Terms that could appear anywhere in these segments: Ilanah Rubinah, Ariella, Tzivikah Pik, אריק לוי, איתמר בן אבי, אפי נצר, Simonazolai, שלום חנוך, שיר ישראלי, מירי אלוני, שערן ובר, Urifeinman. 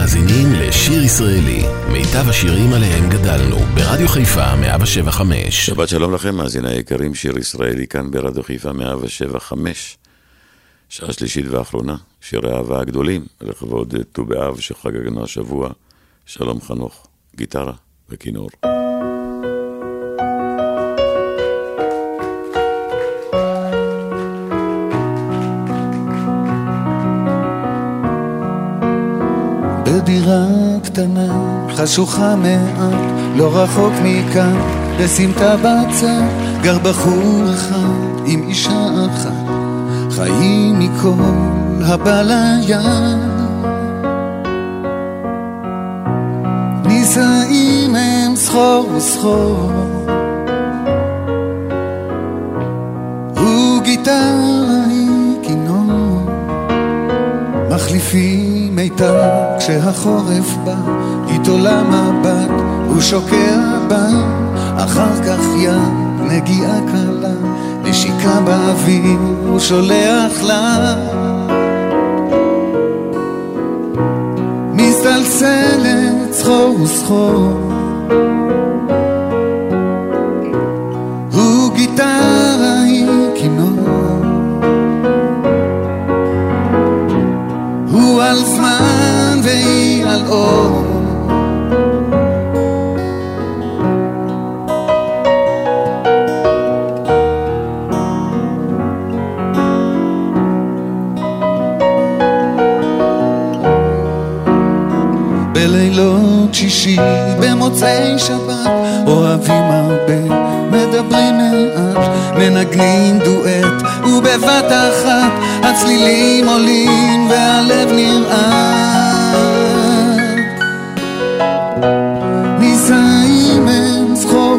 מאזינים לשיר ישראלי, מיטב השירים עליהם גדלנו, ברדיו חיפה 175. שבת שלום לכם, מאזיני היקרים, שיר ישראלי כאן ברדיו חיפה 175. שעה שלישית ואחרונה, שירי אהבה הגדולים, לכבוד ט"ו באב שחגגנו השבוע, שלום חנוך, גיטרה וכינור. בדירה קטנה, חשוכה מעט, לא רחוק מכאן, לסמטה בצד, גר בחור אחד עם אישה אחת, חיים מכל הבליה. נישאים הם סחור וסחור, הוא גיטרה היא כינור, מחליפים מיטה כשהחורף בא, היא תולה מבט, הוא שוקע בה, אחר כך יד, נגיעה קלה, נשיקה באוויר, הוא שולח לה. מסתלסלת סחור וסחור, הוא גיטרה היא כינור, הוא על זמן והיא על אור. בלילות שישי במוצאי שבת, אוהבים הרבה, מדברים מעט, מנגנים דואט ובבת אחת הצלילים עולים והלב נראה. נישאים הם סחור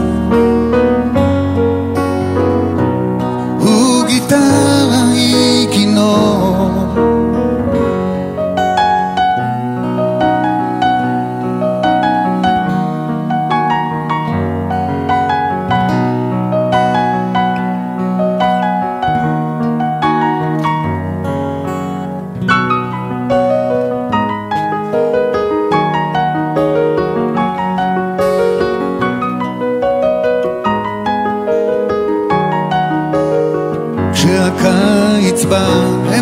הוא גיטרה היא כינור,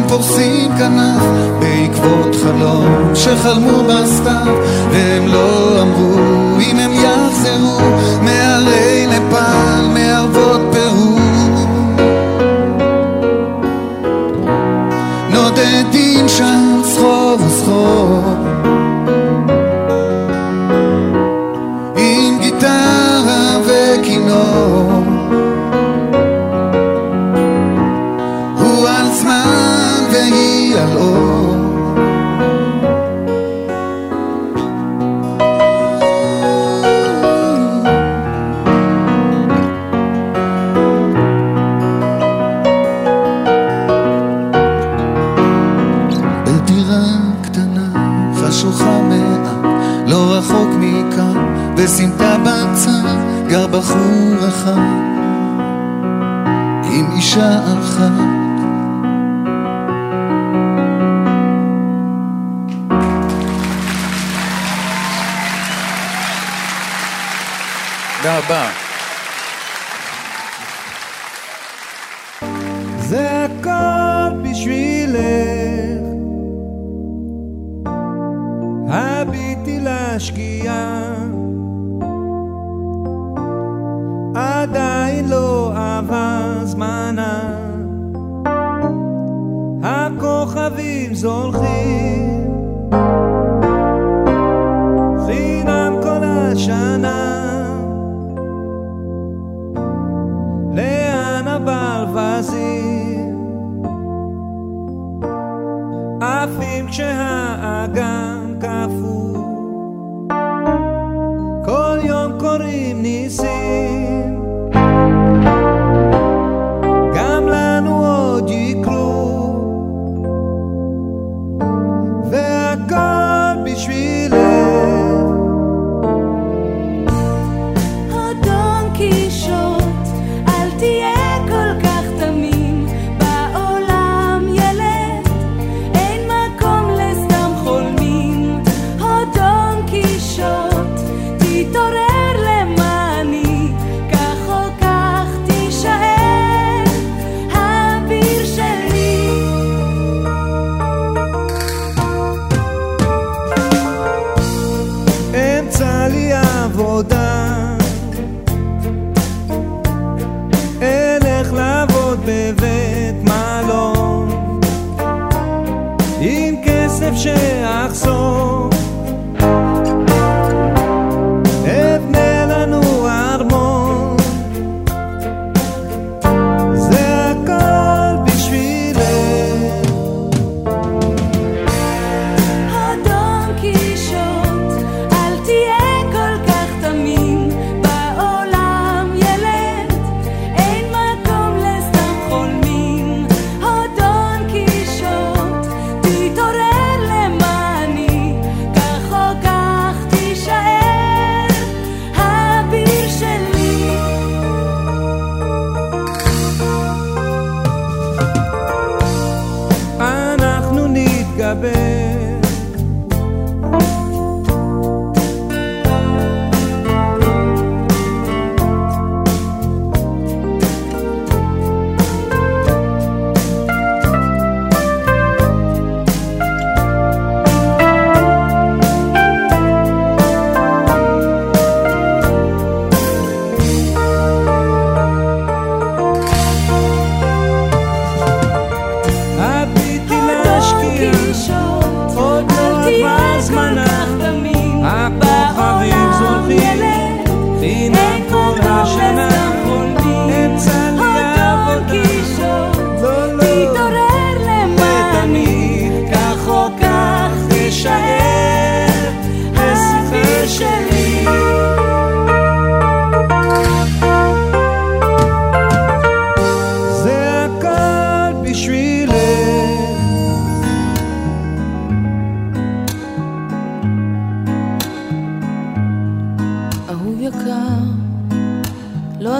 פורסים כנף בעקבות חלום שחלמו בסתיו, והם לא אמרו אם הם יחזרו מערי נפל, מערבות פרו, נודדים שם סחור וסחור, עם גיטרה וכינור, הוא על זמן והיא על אור. בדירה קטנה, חשוכה מעט, לא רחוק מכאן, בסמטה בצד, גר בחור אחד עם אישה אחת. זה הכל בשבילך, הביטי לשקיעה, עדיין לא עבר זמנה, הכוכבים זולחים חינם כל השנה, עפים כשהאגם כפו, כל יום קוראים ניסים, גם לנו עוד יקרו, והכל בשבילך. הדון קישוט, אל תהיה כל כך תמים, בעולם ילד אין מקום לסתם חולמים, כסף שאחסור אבנה לנו ארמון, זה הכל בשבילך. אדון קישוט, אל תהיה כל כך תמים, בעולם ילד אין מקום לסתם חולמים. אדון קישוט, תתעורר למעני, כך או כך תישאר אביר שלי. אנחנו נתגבר,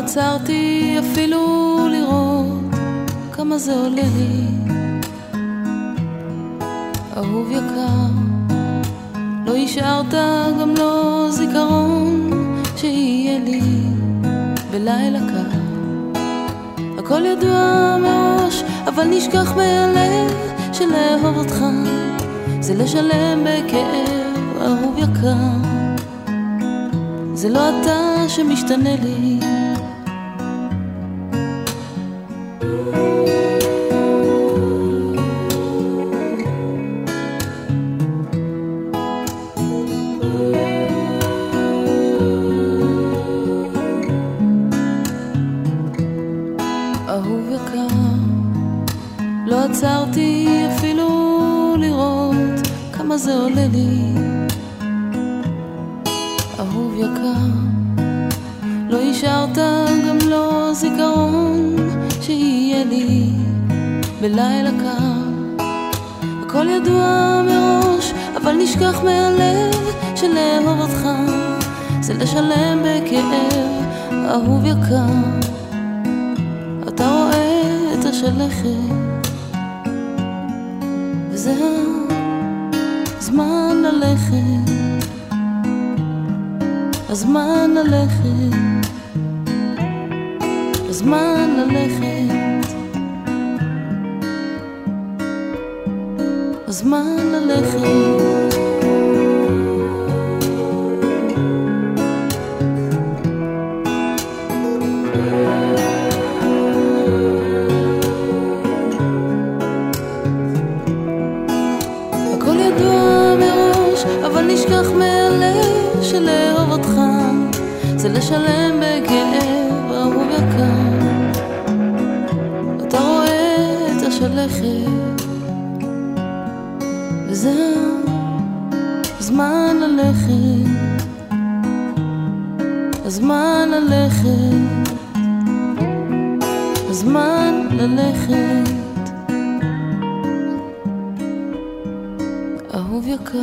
עצרתי אפילו לראות כמה זה עולה לי. אהוב יקר, לא השארת גם לא זיכרון שיהיה לי בלילה קר. הכל ידוע מראש, אבל נשכח מהלב שלאהוב אותך זה לשלם בכאב. אהוב יקר, זה לא אתה שמשתנה לי. עצרתי אפילו לראות כמה זה עולה לי. אהוב יקר, לא השארת גם לא זיכרון שיהיה לי בלילה קר. הכל ידוע מראש, אבל נשכח מהלב שלאהוב אותך זה לשלם בכאב. אהוב יקר, אתה רואה את השלכת, זה הזמן ללכת, הזמן ללכת, הזמן ללכת, הזמן ללכת. זה לשלם בכאב. אהוב יקר, אתה רואה את השלכת, וזה הזמן ללכת, הזמן ללכת, הזמן ללכת. אהוב יקר,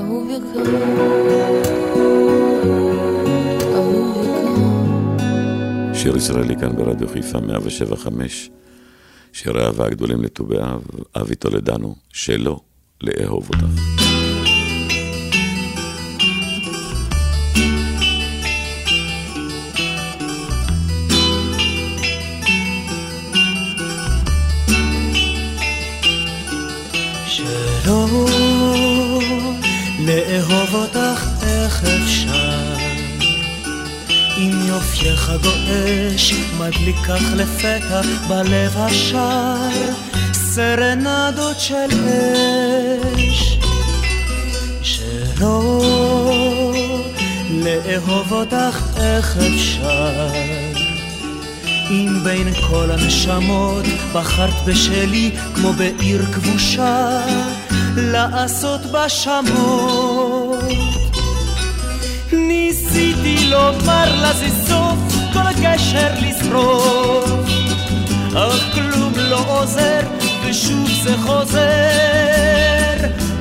אהוב יקר, אהוב יקר. שיר ישראלי כאן ברדיו חיפה 107.5. שירי אהבה הגדולים לט"ו באב, אבי תולדנו, שלא לאהוב אותך. שלא לאהוב אותך, איך אפשר? אם יופייך גועש מדליקך לפתע בלב השאר סרנדות של אש. שלא לאהוב אותך, איך אפשר? אם בין כל הנשמות בחרת בשלי כמו בעיר כבושה לעשות בשמות. ניסיתי לומר לה זה סוף, כל הקשר לסרוף, אך כלום לא עוזר ושוב זה חוזר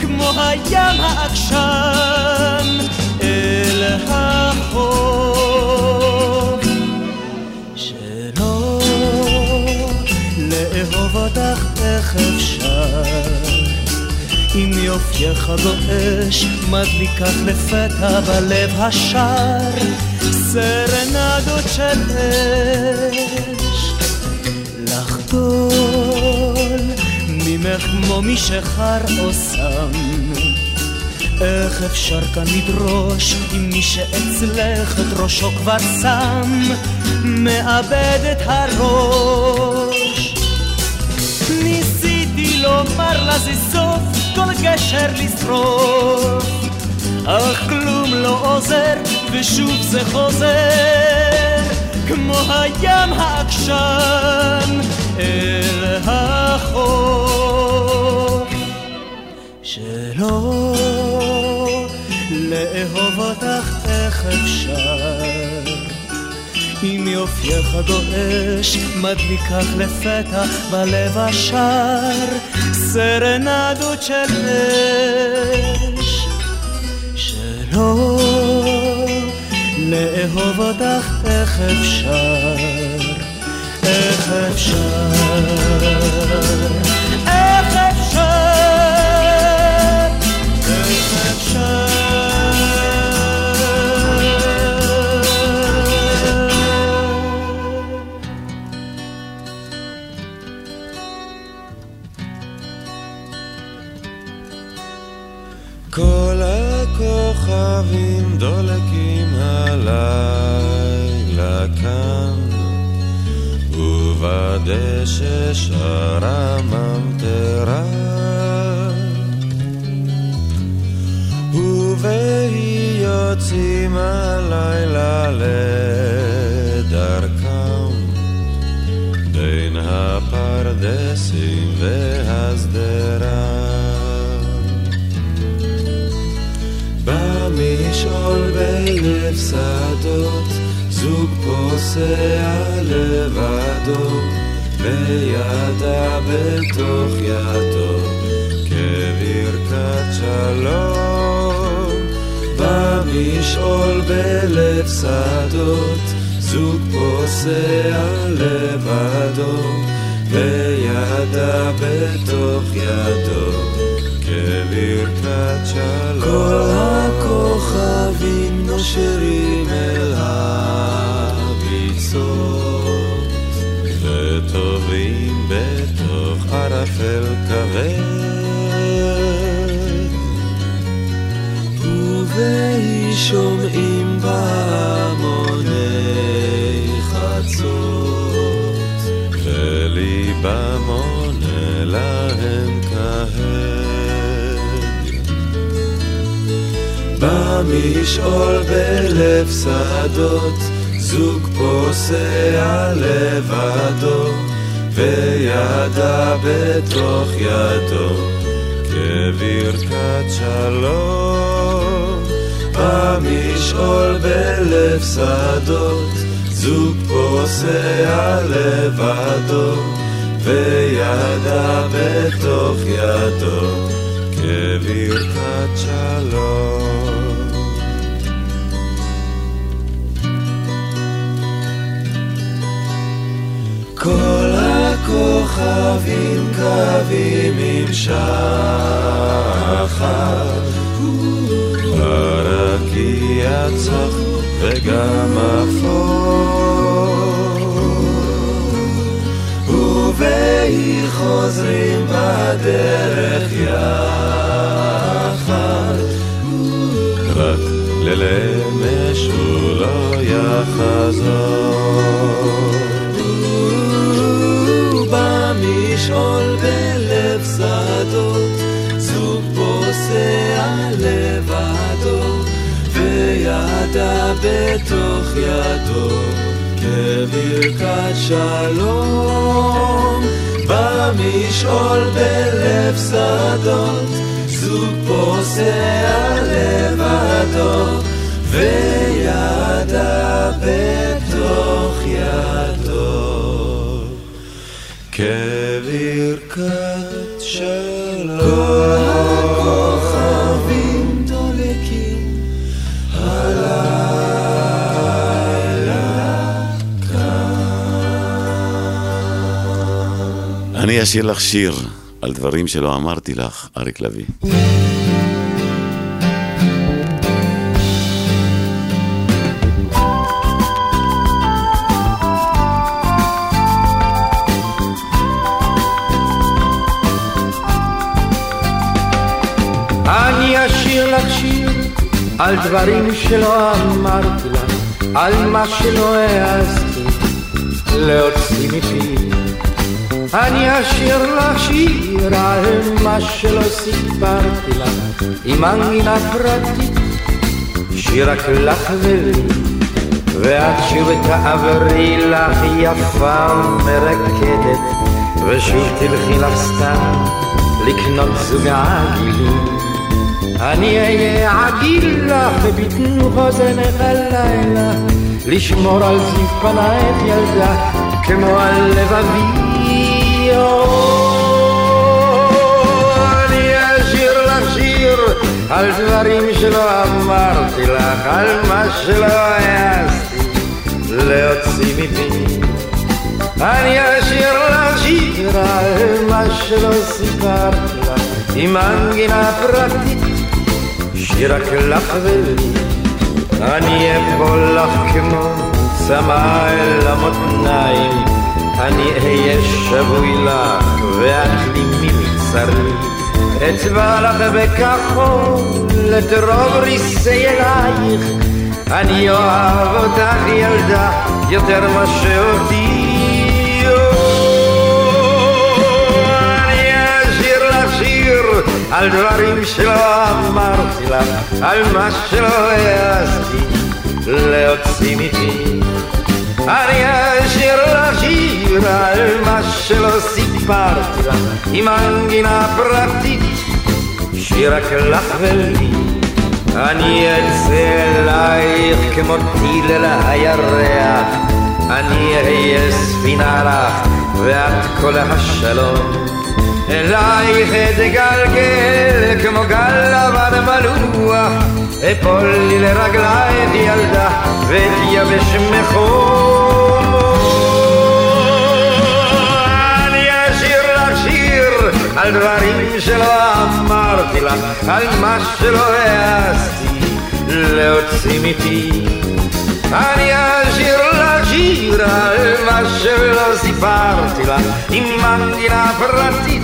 כמו הים העקשן אל החור. לאהוב אותך, איך אפשר? אם יופייך גועש מדליקך לפתע בלב השאר סרנדות של אש. לחדול ממך כמו מי שחר או סם, איך אפשר כאן לדרוש עם מי שאצלך את ראשו כבר שם מאבד את הראש. ניסיתי לומר לה זה סוף, כל גשר לסרוף, אך כלום לא עוזר ושוב זה חוזר כמו הים העקשן אל החוף. שלא לאהוב אותך, איך אפשר? אם יופייך גועש מדליקך לפתע בלב השאר סרנדות של אש. שלא לאהוב אותך, איך אפשר? איך אפשר? איך אפשר? איך אפשר? כל הכוכבים דולקים הלילה כאן, ובדשא שרה ממטרה, ובהיוצאים הלילה לדרכם בין הפרדסים והסדרה. במשעול בלב שדות זוג פוסע לבדו, וידה בתוך ידו כברכת שלום. במשעול בלב שדות זוג פוסע לבדו, וידה בתוך ידו כברכת שלום. כל הכוכבים נושרים אל הביצות וטובים בתוך ערפל כבד, ובהי שומעים בהמוני חצות וליבם עונה להם כהד. במשעול בלב שדות זוג פוסע לבדו, וידה בתוך ידו כברכת שלום. במשעול בלב שדות זוג פוסע לבדו, וידה בתוך ידו כברכת שלום. כל הכוכבים קווים עם שחר, הרקיע צח וגם אפור, ובהי חוזרים בדרך יחד, רק ללמש ולא יחזור. משעול בלב שדות, זוג פוסע לבדו, וידה בתוך ידו כברכת שלום. במשעול בלב שדות, זוג פוסע לבדו, וידה בתוך ידו כברכת שלום. כל הכוכבים דולקים הלילה כאן. אני אשיר לך שיר על דברים שלא אמרתי לך, אריק לוי. על דברים שלא אמרתי לך, על מה שלא העזתי להוציא מפי. אני אשיר לך שיר על מה שלא סיפרתי לך, עם מנגינה פרטית שיר רק לך ולי, ואת שוב תעברי לך יפה ומרקדת, ושוב תלכי לך סתם לקנות זוג עגילים. אני אהיה עגיל לך בביטנוך אוזנך הלילה, לשמור על זיו פנייך ילדה כמו על לבבי. אני אשיר לך שיר על דברים שלא אמרתי לך, על מה שלא העזתי להוציא מפי. אני אשיר לך שיר על מה שלא סיפרתי לך, עם מנגינה פרטית שיר רק לך ולי. אני אפול לך כמו צמא אל המותניים, אני אהיה שבוי לך ואת לי מבצרי, אצבע לך בכחול את רוב ריסי אלייך, אני אוהב אותך ילדה יותר מה שאותי. על דברים שלא אמרתי לך, על מה שלא העזתי להוציא מפי. אני אשיר לך שיר על מה שלא סיפרתי לך, עם מנגינה פרטית שיר רק לך ולי. אני אצא אלייך כמו טיל אל הירח, אני אהיה ספינה לך ואת כל השלום, אלייך אתגלגל כמו גל לבן מלוח, אפול לי לרגלייך ילדה ותייבש מחום. אני אשיר לך שיר על דברים שלא אמרתי לך, על מה שלא העזתי להוציא מפי. אני אשיר לך שיר על מה שלא סיפרתי לך, עם מנגינה פרטית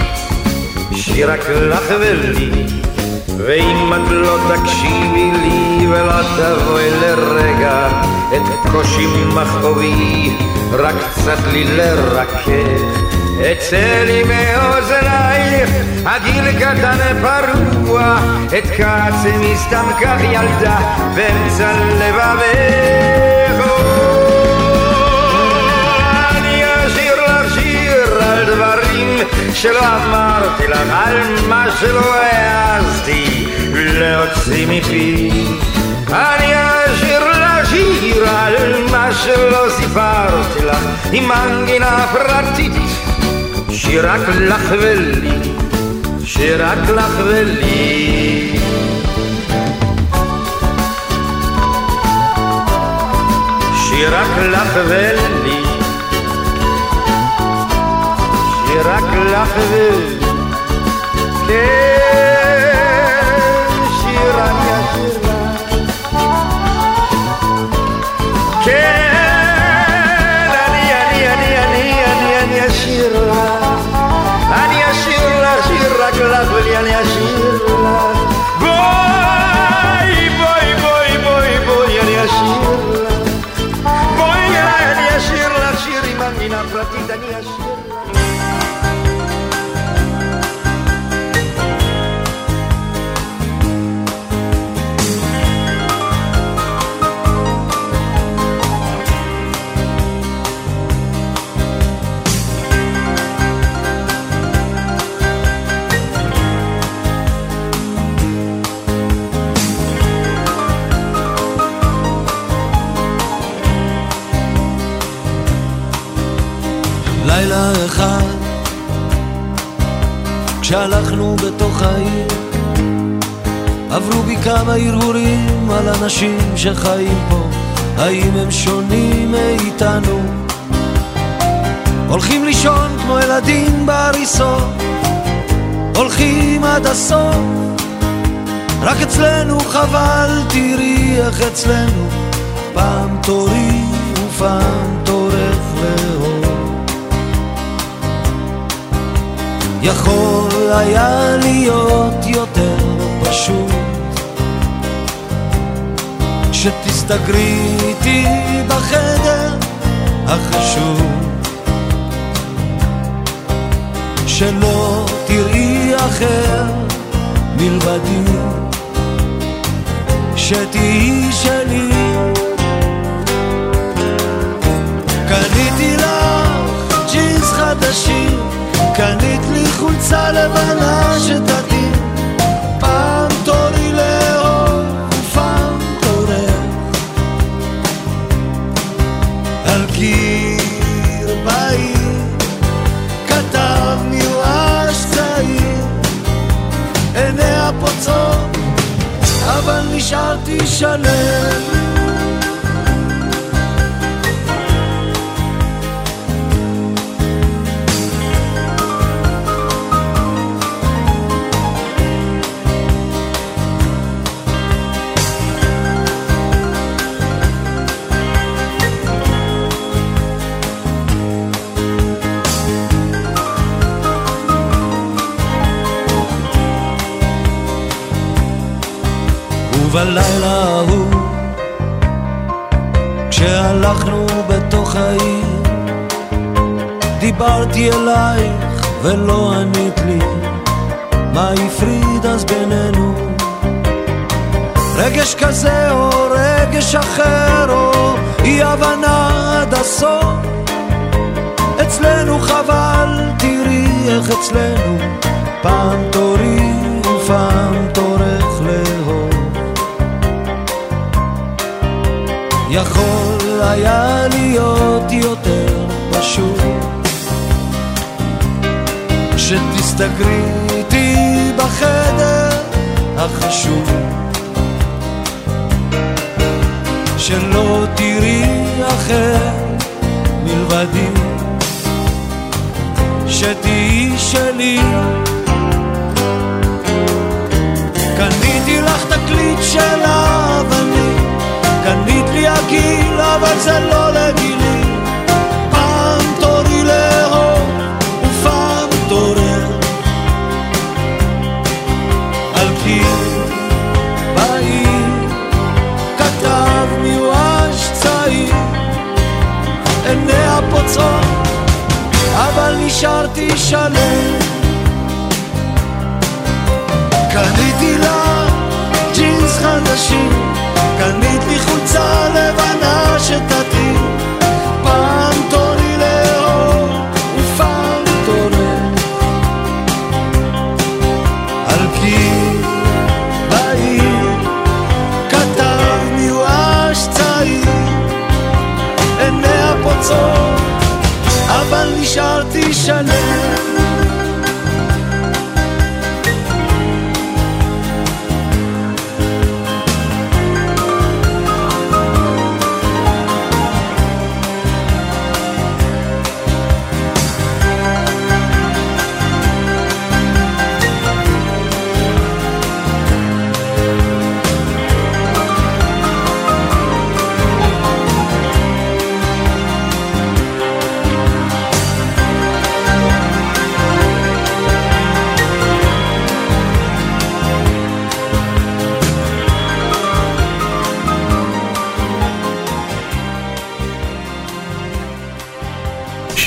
שיר רק לך ולי, ואם את לא תקשיבי לי ולא תבואי לרגע את קושי מחובי רק קצת לי לרכך, אצא לי מאוזנייך הגיל קטן פרוע, את קץ מסתם כך ילדה באמצע לבבך. אני אשיר לך שיר על דברים שלא אמרתי לך, על מה שלא העזתי להוציא מפי. אני אשיר לך שיר על מה שלא סיפרתי לך, עם מנגינה פרטית שיר רק לך ולי, שיר רק לך ולי. שיר רק לך ולי. אחרים, כן, שיר אני אשיר לך, כן, אני אשיר לך, אני אשיר לך, שיר רק לך ולי אני אשיר לך, בואי, בואי, אני אשיר לך, בואי, אני אשיר לך, שיר עם המגינה פרטית, אני אשיר לך. לילה אחד כשהלכנו בתוך העיר, עברו בי כמה הרהורים על אנשים שחיים פה, האם הם שונים מאיתנו? הולכים לישון כמו ילדים בעריסות, הולכים עד הסוף, רק אצלנו חבל תראי איך אצלנו פעם תורי ופעם תורך לאור. יכול היה להיות יותר פשוט שתסתגרי איתי בחדר החשוב, שלא תראי אחר מלבדי, שתהיי שלי. קניתי לך ג'ינס חדשים, קנית לי חולצה לבנה שתתאים, פעם תורי לאור ופעם תורך, על קיר בעיר כתב מיואש צעיר, עיניה פוצעות אבל נשארתי שלם. ובלילה ההוא כשהלכנו בתוך העיר, דיברתי אלייך ולא ענית לי, מה הפריד אז בינינו? רגש כזה או רגש אחר או אי הבנה עד הסוף, אצלנו חבל תראי איך אצלנו פעם תורי ופעם תורך לאהוב. יכול היה להיות יותר פשוט שתסתגרי איתי בחדר החשוב, שלא תראי אחר מלבדי, שתהיי שלי. קניתי לך תקליט של אבנים, קנית לי הגיל אבל זה לא לגילי, פעם תורי לאהוב ופעם תורך, על קיר בעיר כתב מיואש צעיר, עיניה פוצעות אבל נשארתי שלם. קניתי לה ג'ינס חדשים, קנית לי חולצה לבנה שתתאים, פעם תורי לאור ופעם תורך, על קיר בעיר כתב מיואש צעיר, עיניה פוצעות אבל נשארתי שלם.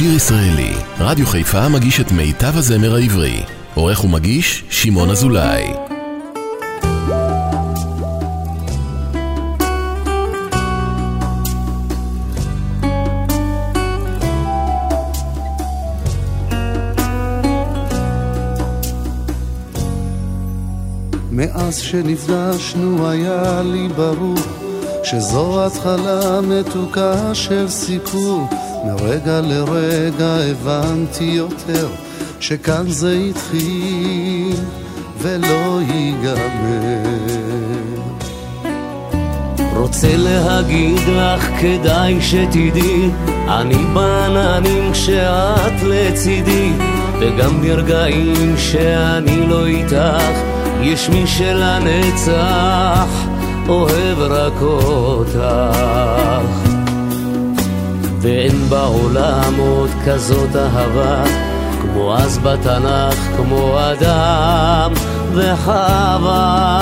שיר ישראלי, רדיו חיפה מגיש את מיטב הזמר העברי. עורך ומגיש שמעון אזולאי. מאז שנפגשנו היה לי ברור שזו התחלה מתוקה של סיפור. מרגע לרגע הבנתי יותר שכאן זה התחיל ולא ייגמר. רוצה להגיד לך, כדאי שתדעי, אני בעננים כשאת לצידי, וגם ברגעים שאני לא איתך יש מי שלנצח אוהב רק אותך. ואין בעולם עוד כזאת אהבה כמו אז בתנך, כמו אדם וחווה.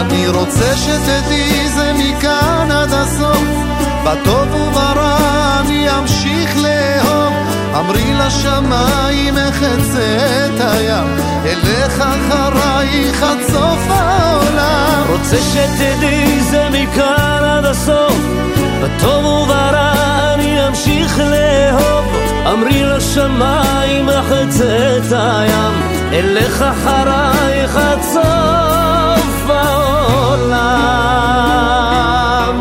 אני רוצה שתדעי, זה מכאן עד הסוף, בטוב וברע אני אמשיך לאהוב. אמרי לשמיים איך אצא את הים, אלך אחרייך עד סוף העולם. רוצה שתדעי, זה מכאן עד הסוף, בטוב וברע אני אמשיך לאהוב. אמרי לשמיים איך אצא את הים, אלך אחרייך עד סוף העולם.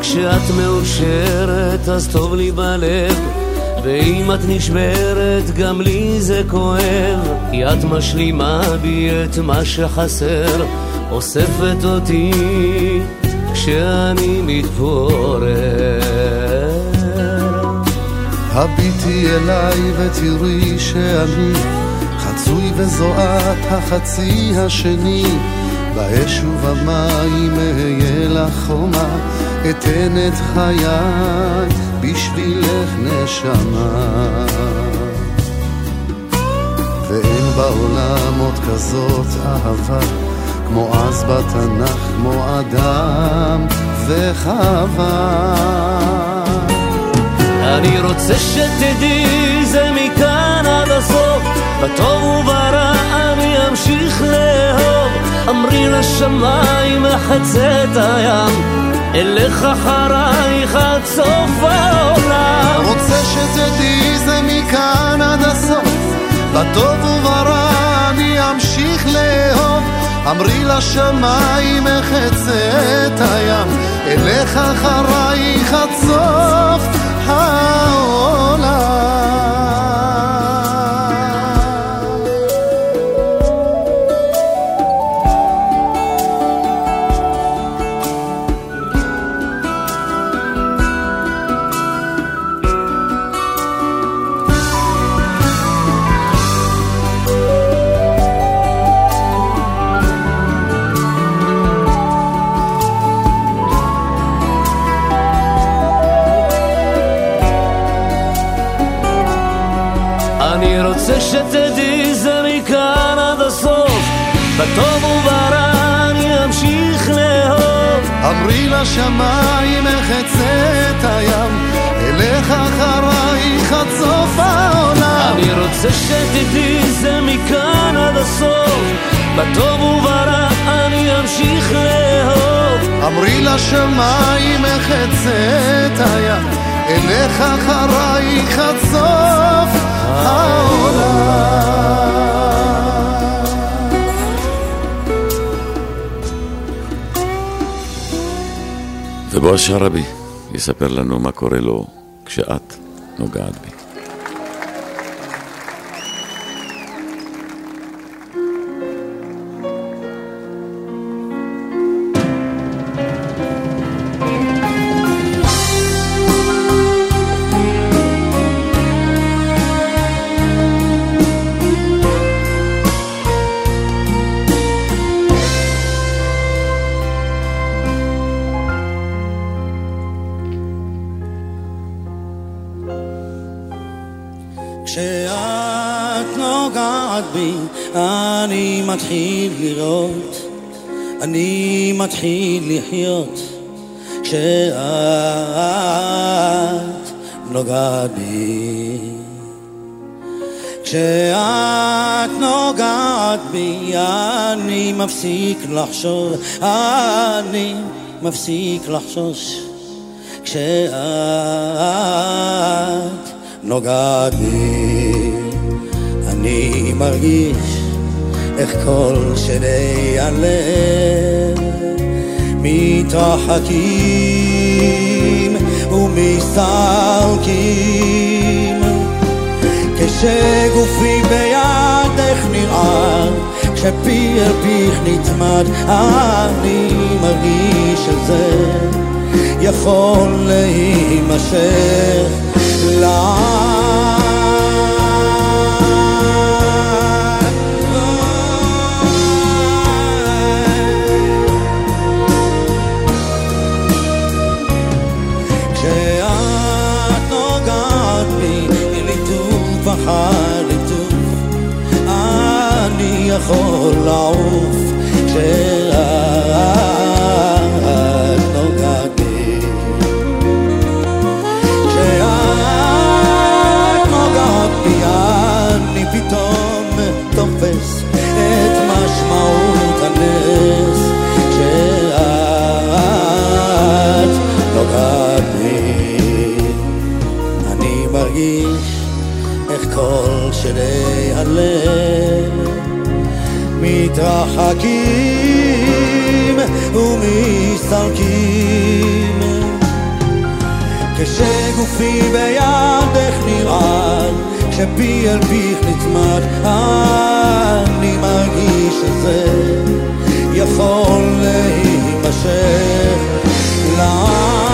כשאת מאושרת אז טוב לי בלב, ואם את נשברת גם לי זה כואב, כי את משלימה בי את מה שחסר, אוספת אותי כשאני מתפורר. הביטי אליי ותראי שאני חצוי וזועת החצי השני, באש ובמים אהיה לך חומה, אתן את חיי בשבילך נשמה. ואין בעולם עוד כזאת אהבה כמו אז בתנך, כמו אדם וחווה. אני רוצה שתדעי, זה מכאן עד הסוף, בטוב וברע אני אמשיך לאהוב. אמרי לשמיים לחצה את הים, אלך אחרייך עד סוף העולם. רוצה שתדעי, זה מכאן עד הסוף, בטוב וברע אני אמשיך לאהוב. אמרי לשמיים איך אצא את הים, אלך אחרייך עד סוף העולם. רוצה שתדעי, זה מכאן עד הסוף, בטוב וברע אני אמשיך לאהוב. אמרי לשמיים איך אצא את הים, אלך אחרייך עד סוף העולם. אני רוצה שתדעי, זה מכאן עד הסוף, בטוב וברע אני אמשיך לאהוב. אמרי לשמיים איך אצא את הים, אלך אחרייך עד סוף העולם. ובוא שרבי יספר לנו מה קורה לו כשאת נוגעת בי. אני מתחיל לראות, אני מתחיל לחיות, כשאת נוגעת בי, כשאת נוגעת בי, אני מפסיק לחשוב, אני מפסיק לחשוש, כשאת נוגעת בי, אני מרגיש איך כל שני הלב מתרחקים ומסתלקים, כשגופי בידך נרעד, כשפי אל פיך נצמד, אני מרגיש שזה יכול להימשך לעד. אני יכול לעוף כשאת נוגעת בי, כשאת נוגעת בי, אני פתאום תופס את משמעות הנס, כשאת נוגעת בי, אני מרגיש כל שני הלב מתרחקים ומסתלקים, כשגופי בידך נרעד, כשפי אל פיך נצמד, אני מרגיש שזה יכול להימשך לעד.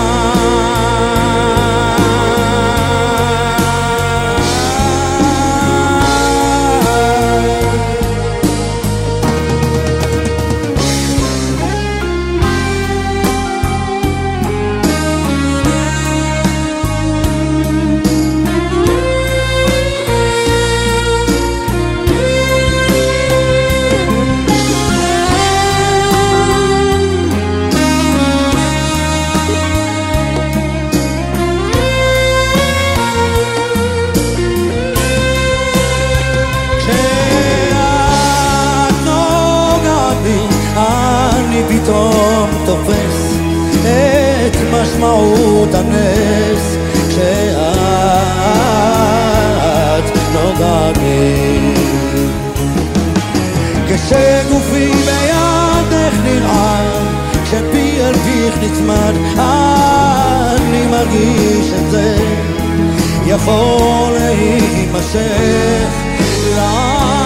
תופס את משמעות הנס, כשאת נוגעת בי, כשגופי בידך נרעד, כשפי אל פיך נצמד, אני מרגיש את זה יכול להימשך לעד.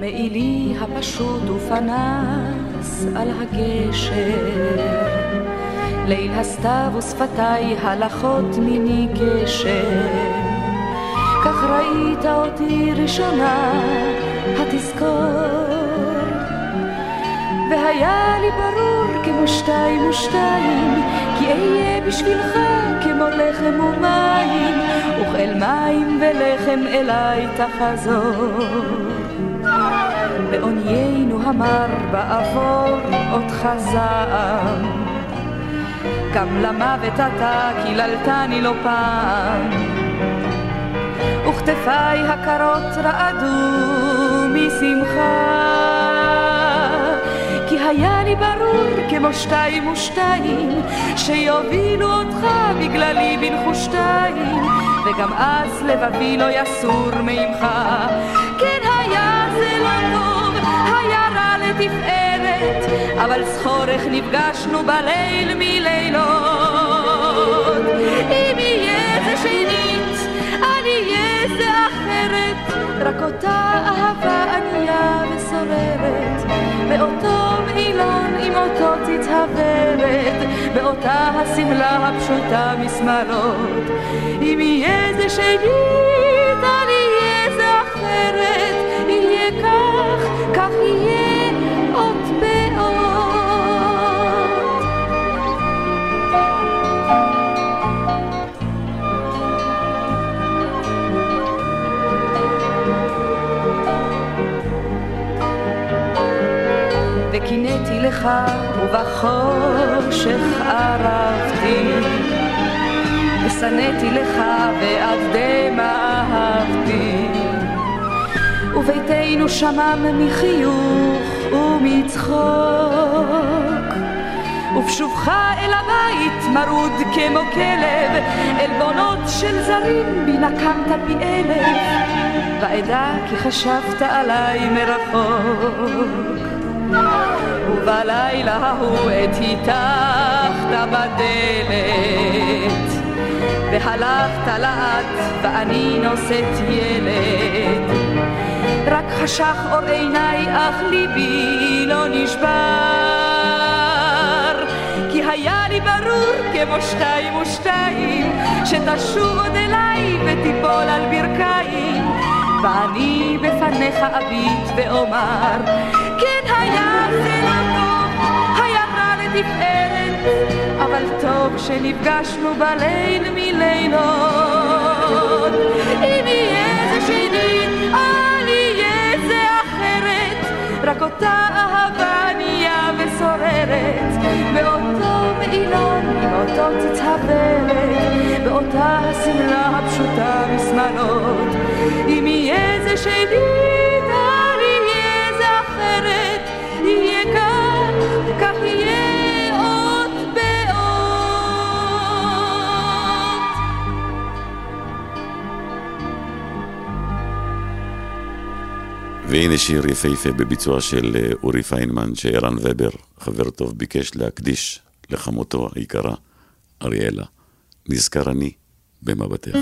מעילי הפשוט ופנס על הגשר, ליל הסתיו ושפתי הלכות מיני גשר, כך ראית אותי ראשונה התזכור, והיה לי ברור כמו שתיים ושתיים, כי אהיה בשבילך כמו לחם ומים, וכאל מים ולחם אליי תחזור. בעוניינו המר בעבור אותך זעם, גם למוות אתה קיללתני לא פעם, כתפיי הקרות רעדו משמחה, כי היה לי ברור כמו שתיים ושתיים שיובילו אותך בגללי בנחושתיים, וגם אז לבבי לא יסור ממך. כן, היה זה לא טוב, היה רע לתפארת, אבל זכור איך נפגשנו בליל מלילות. אם יהיה זה שנית, אני יהיה זה אחרת, רק אותה אהבה ענייה וסוררת, באותו מעילון עם אותו תתהברת, באותה הסמלה הפשוטה מסמלות. אם יהיה זה שנית, אני יהיה זה אחרת, יהיה כך, כך יהיה עוד מאוד. וקינאתי לך ובחושך ערבתי, ושנאתי לך ועד דמעה אהבתי, וביתנו שמם מחיוך ומצחוק, ובשובך אל הבית מרוד כמו כלב, עלבונות של זרים בי נקמת פי אלף, ועדה כי חשבת עליי מרחוק. ובלילה ההוא את היתכת בדלת, והלכת לאט ואני נושאת ילד, רק חשך אור עיניי אך ליבי לא נשבר, כי היה לי ברור כמו שתיים ושתיים שתשוב עוד אליי ותיפול על ברכיים, ואני בפניך אביט ואומר, כן, היה זה לא טוב, היה רע לתפארת, אבל טוב שנפגשנו בליל מלילות. אם יהיה זה שנית, אני יהיה זה אחרת, רק אותה אהבה ענייה וסוררת, באותו מעילון עם אותו תתהברת, באותה הסמלה הפשוטה מסמלות. אם יהיה זה שנית, אני יהיה זה אחרת, יהיה כך, כך יהיה עוד בעוד. והנה שיר יפהפה בביצוע של אורי פיינמן, שערן ובר, חבר טוב, ביקש להקדיש לחמותו היקרה, אריאלה. נזכר אני במבטך.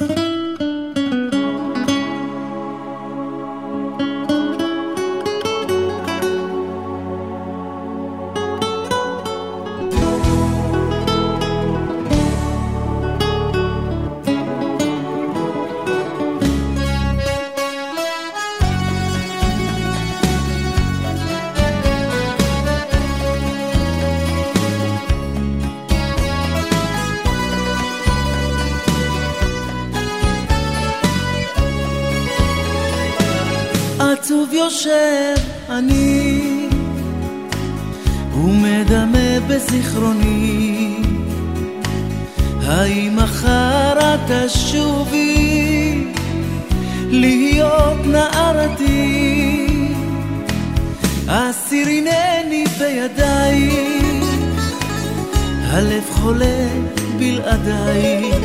אני ומדמה בזיכרוני, האם מחר תשובי להיות נערתי? אסירינני בידייך, הלב חולה בלעדייך,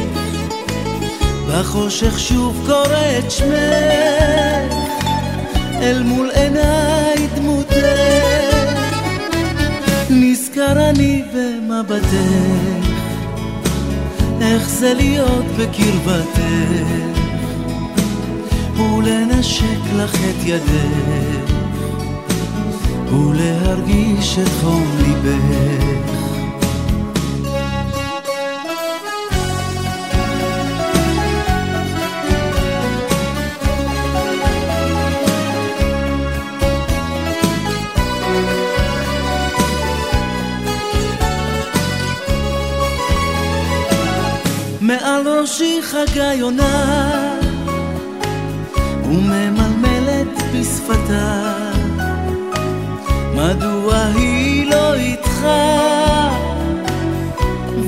בחושך שוב קורא את שמך, אל מול עיניי דמותך. נזכר אני במבטך, איך זה להיות בקרבתך, ולנשק לך את ידך, ולהרגיש את חום ליבך. מעל ראשי חגי עונה וממלמלת בשפתה, מדוע היא לא איתך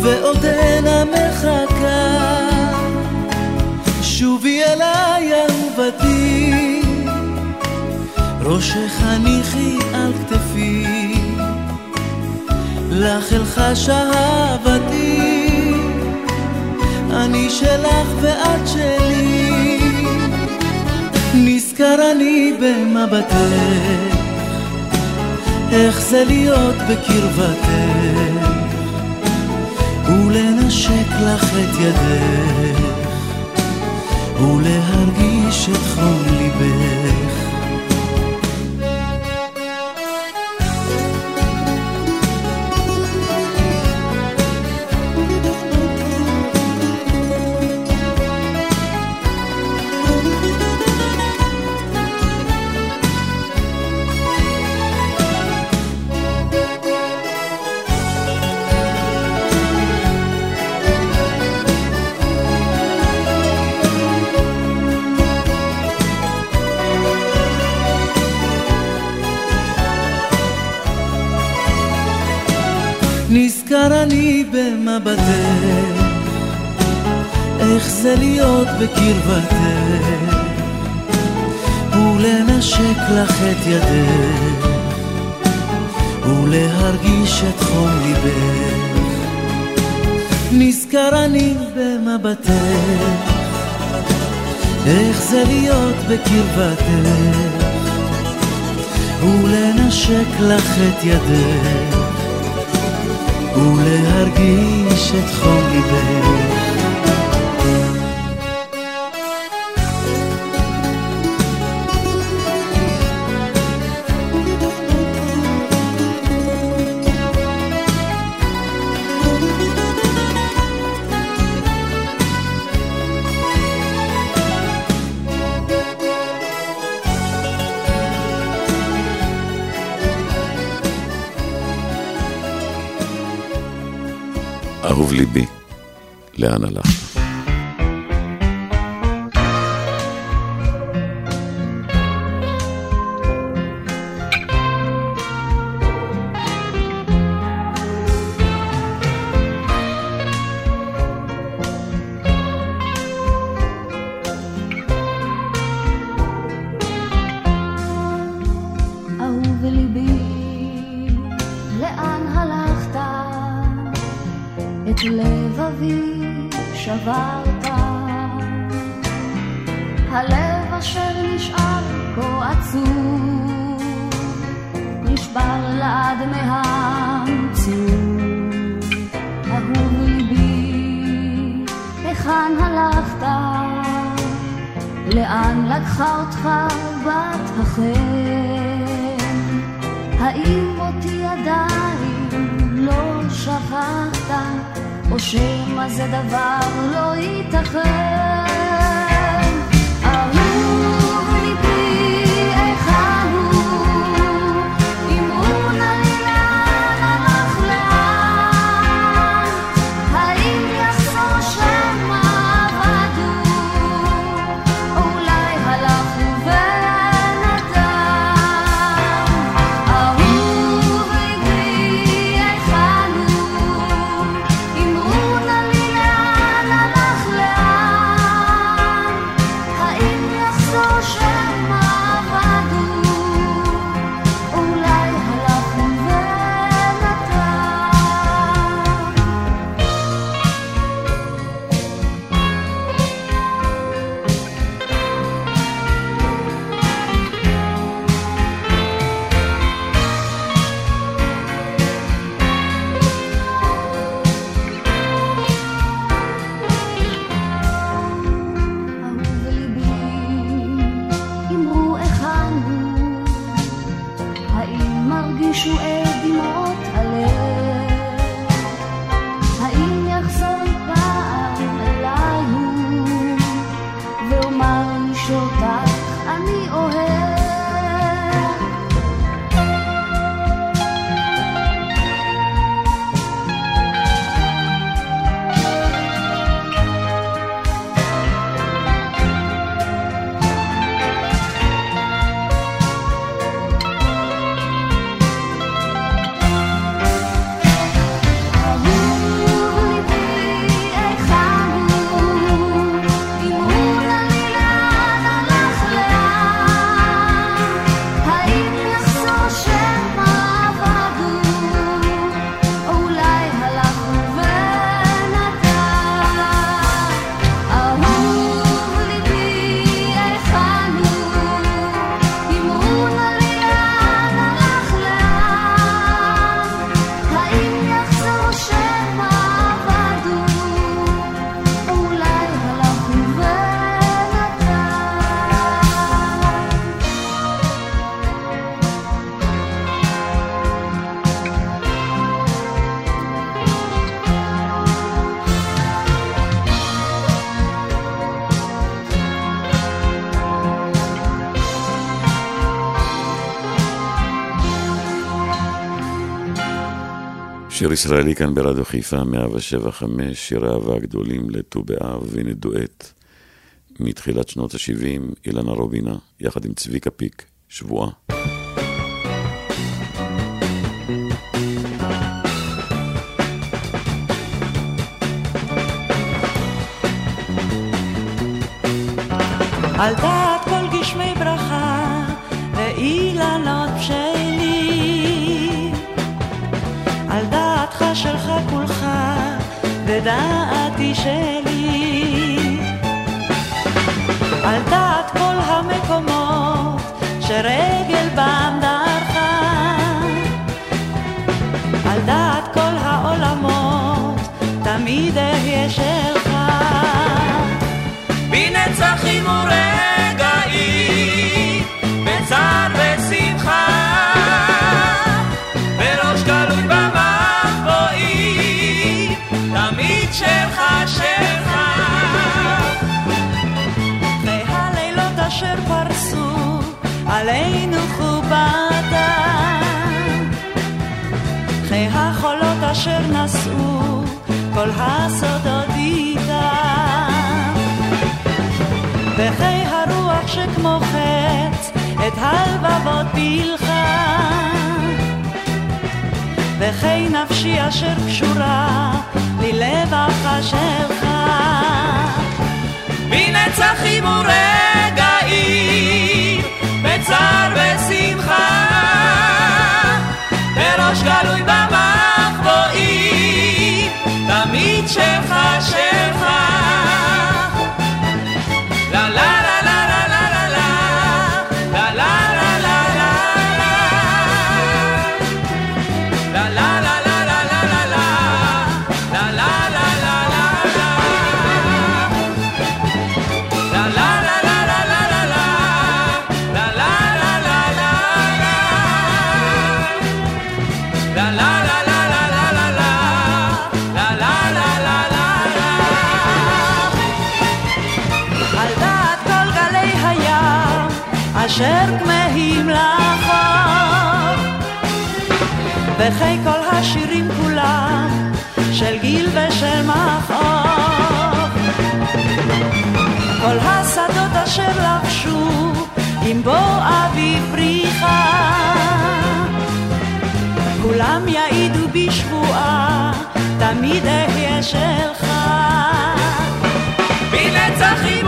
ועודנה מחכה? שובי אליי חושך הניחי על כתפי לך אלך שאהבתי אני שלך ואת שלי נזכר אני במבטך איך זה להיות בקרבתך ולנשק לך את ידך ולהרגיש את חום ליבך נזכר אני במבטך איך זה להיות בקרבתך ולנשק לך את ידך ולהרגיש את חום ליבך נזכר אני במבטך איך זה להיות בקרבתך ולנשק לך את ידך ולהרגיש את חום ליבך אהוב ליבי, לאן הלך? שיר ישראלי כאן ברדיו חיפה 175, שירי אהבה הגדולים לט"ו באב, והנה דואט מתחילת שנות ה-70, אילנה רובינה, יחד עם צביקה פיק, שבועה. על דעת כל גשמי ברכה ואילנות בשלי, על דעתך שלך כולך ודעתי שלי, על דעת כל המקומות שרגל בם דרך, על דעת כל העולמות תמיד אהיה שלך. בנצחים ורגעים, בצער ושמחה, בראש גלוי במבואים, תמיד שלך שלך. והלילות אשר פרסו עלינו חובתם, והחולות אשר נשאו כל הסודות איתם, וחי הרוח שכמו חץ את הלבבות בלחם, וחי נפשי אשר קשורה ללבך שלך. בנצחים ורגעים, בצער ושמחה, בראש גלוי במחבואים, תמיד שלך שלך. אשר כמהים לאחור, וחי כל השירים כולם של גיל ושל מחור, כל השדות אשר לבשו עם בוא אביב פריחה, כולם יעידו בשבועה תמיד אהיה שלך. בנצחים ורגעים,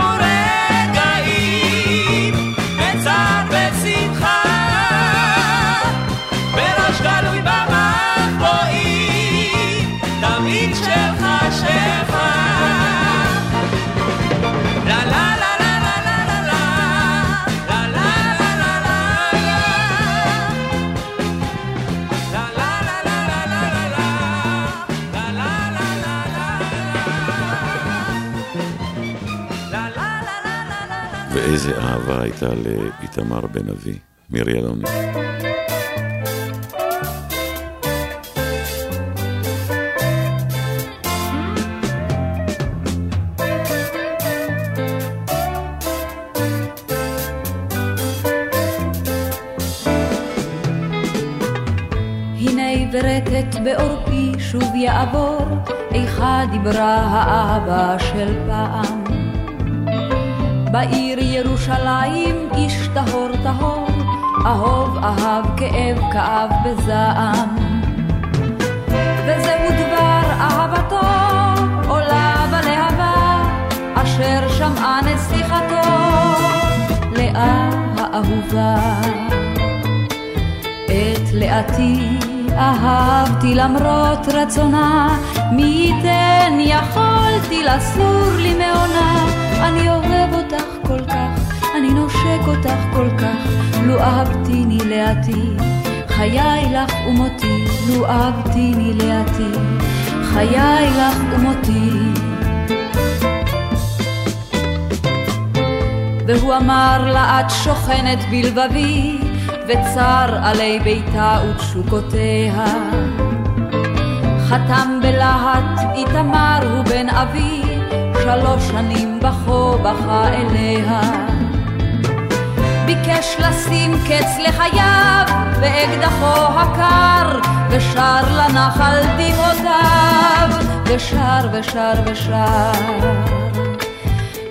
איזה אהבה הייתה לאיתמר בן אבי, מירי אלוני. הנה ברקת באורפי שוב יעבור, איכה דיברה האהבה של פעם. בעיר ירושלים איש טהור טהור, אהוב אהב כאב כאב בזעם, וזהו דבר אהבתו עולה בלהבה אשר שמעה נסיכתו. לאה האהובה את לאתי אהבתי למרות רצונה, מי ייתן יכולתי לסור לי מעונה. אני אוהב אותך כל כך, אני נושק אותך כל כך, לו אהבתיני לאתי, חיי לך ומותי, לו אהבתיני לאתי, חיי לך ומותי. והוא אמר לה את שוכנת בלבבי, וצר עלי ביתה ותשוקותיה. חתם בלהט איתמר הוא בן אבי, 3 שנים בחו בחה אליה, ביקש לשים קץ לחייו, באקדחו הקר ושר לנחל דמעותיו ושר ושר ושר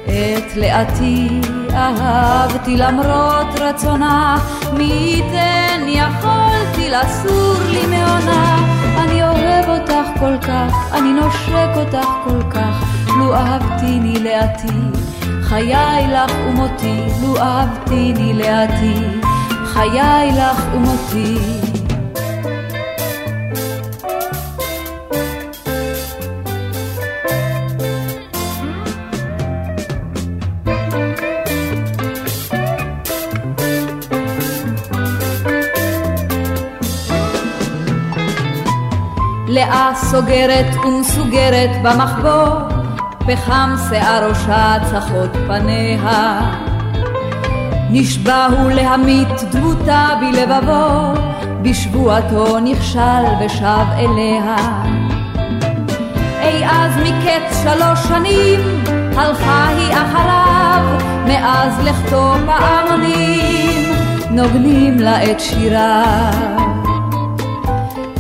את לאתי אהבתי למרות רצונה מי ייתן יכולתי לסור לי מעונה אני אוהב אותך כל כך אני נושק אותך כל כך לו אהבתיני לאתי חיי לך ומותי לו אהבתיני לאתי חיי לך ומותי לאה סוגרת ומסוגרת במחבור בחם שיער ראשה צחות פניה נשבע הוא להמית דמותה בלבבו בשבועתו נכשל ושב אליה אי אז מקץ 3 שנים הלכה היא אחריו מאז לכתו פעמונים נוגנים לה את שיריו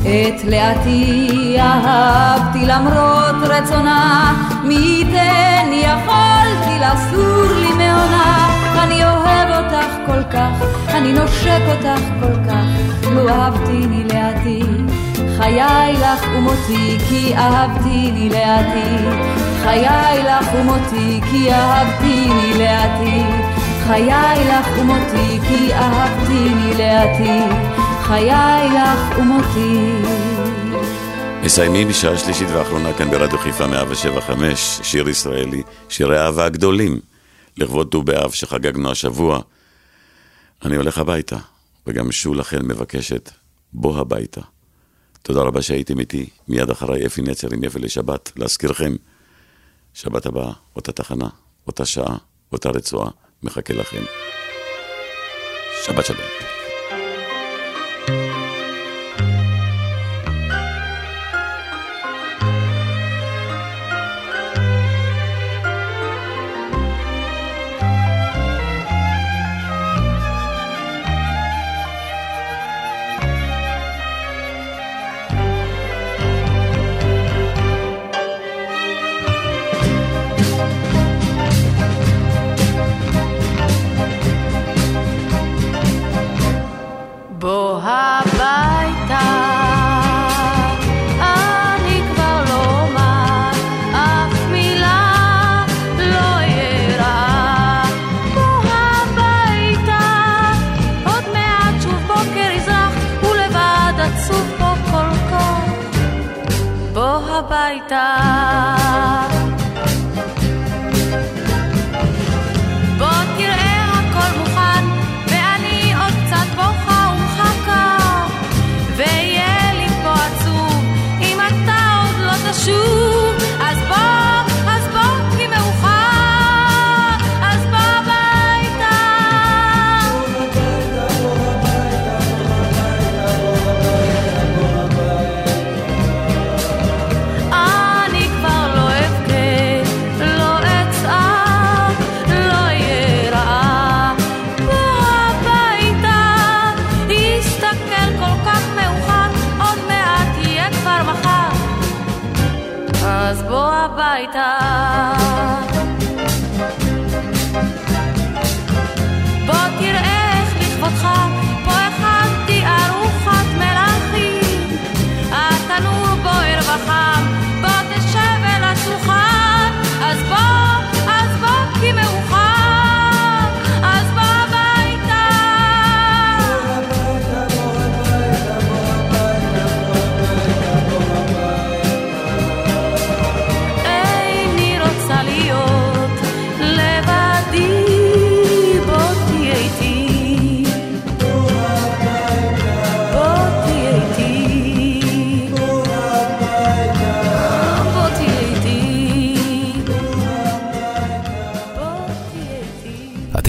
את לאתי אהבתי למרות רצונה מי ייתן יכולתי לסור לי מעונה אני אוהב אותך כל כך אני נושק אותך כל כך לו אהבתיני לאתי חיי לך ומותי כי אהבתיני לאתי חיי לך ומותי כי אהבתיני לאתי חיי לך ומותי כי אהבתיני לאתי חיי לך ומותי. מסיימים בשעה שלישית ואחרונה כאן ברדיו חיפה 107.5 שיר ישראלי, שירי אהבה הגדולים לכבוד ט"ו באב שחגגנו השבוע. אני הולך הביתה וגם שול החל מבקשת בוא הביתה. תודה רבה שהייתם איתי. מיד אחריי אפי נצר עם יפה לשבת. להזכירכם, שבת הבאה אותה תחנה, אותה שעה, אותה רצועה מחכה לכם. שבת שלום.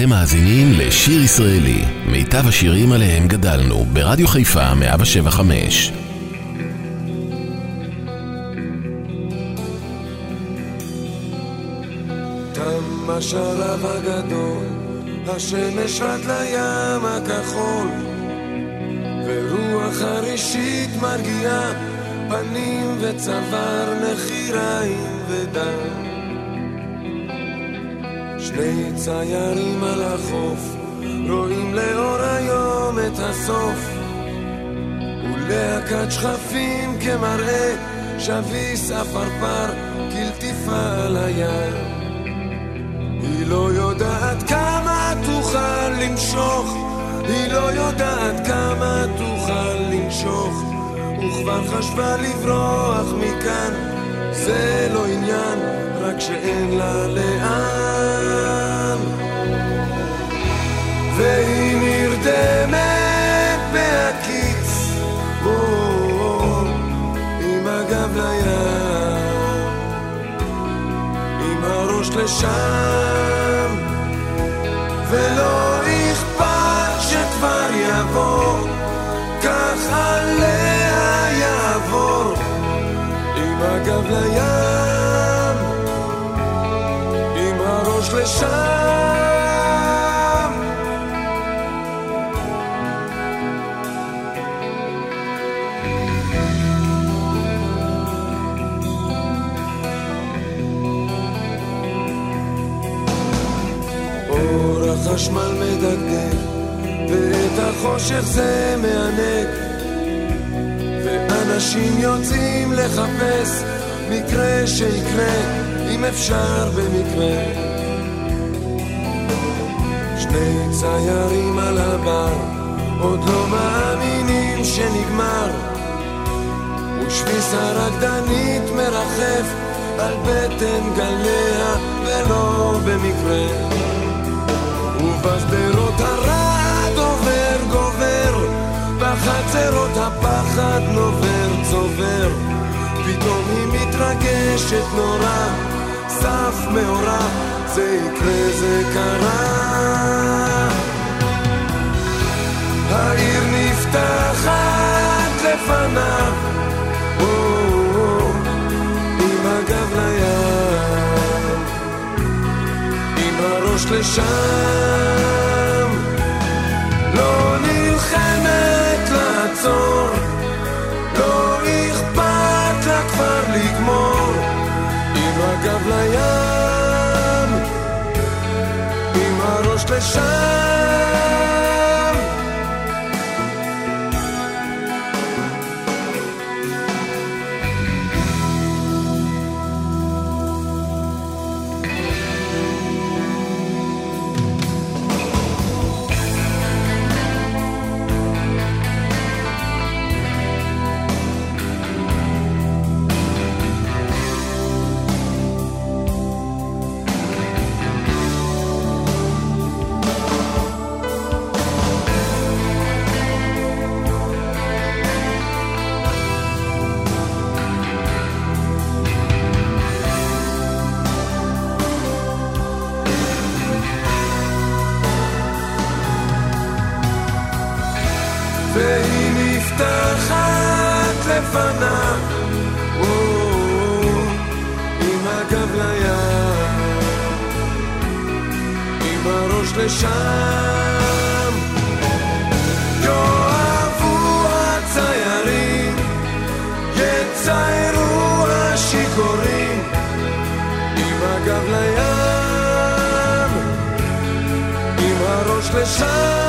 מאזינים לשיר ישראלי, מיטב השירים עליהם גדלנו, ברדיו חיפה 107.5. תם השלב הגדול, השמש עד לים הכחול, ורוח אישית מרגיעה, פנים וצוואר, נחיריים ודם. שני ציירים על החוף, רואים לאור היום את הסוף, ולהקת שחפים כמראה, שביס אפרפר, כלטיפה על היד. היא לא יודעת כמה תוכל למשוך, היא לא יודעת כמה תוכל למשוך, וכבר חשבה לברוח מכאן, זה לא עניין, רק שאין לה לאן. והיא נרדמת בהקיץ, עם הגב לים, עם הראש לשם, ולא אכפת שכבר יבוא, כך עליה יעבור, עם הגב לים, עם הראש לשם. חשמל מדגדג, ואת החושך זה מענק, ואנשים יוצאים לחפש מקרה שיקרה, אם אפשר במקרה. שני ציירים על הבר, עוד לא מאמינים שנגמר, ושביסה רקדנית מרחף על בטן גליה, ולא במקרה. ובשדרות הרעד עובר גובר, בחצרות הפחד נובר צובר, פתאום היא מתרגשת נורא, סף מאורה, זה יקרה, זה קרה. העיר נפתחת לפניו, עם הגב לים, הראש לשם, לא נלחמת לעצור, לא אכפת לה כבר לגמור, עם הגב לים, עם הראש לשם. לשם יאהבו הציירים, יציירו השיכורים, עם הגב לים, עם הראש לשם.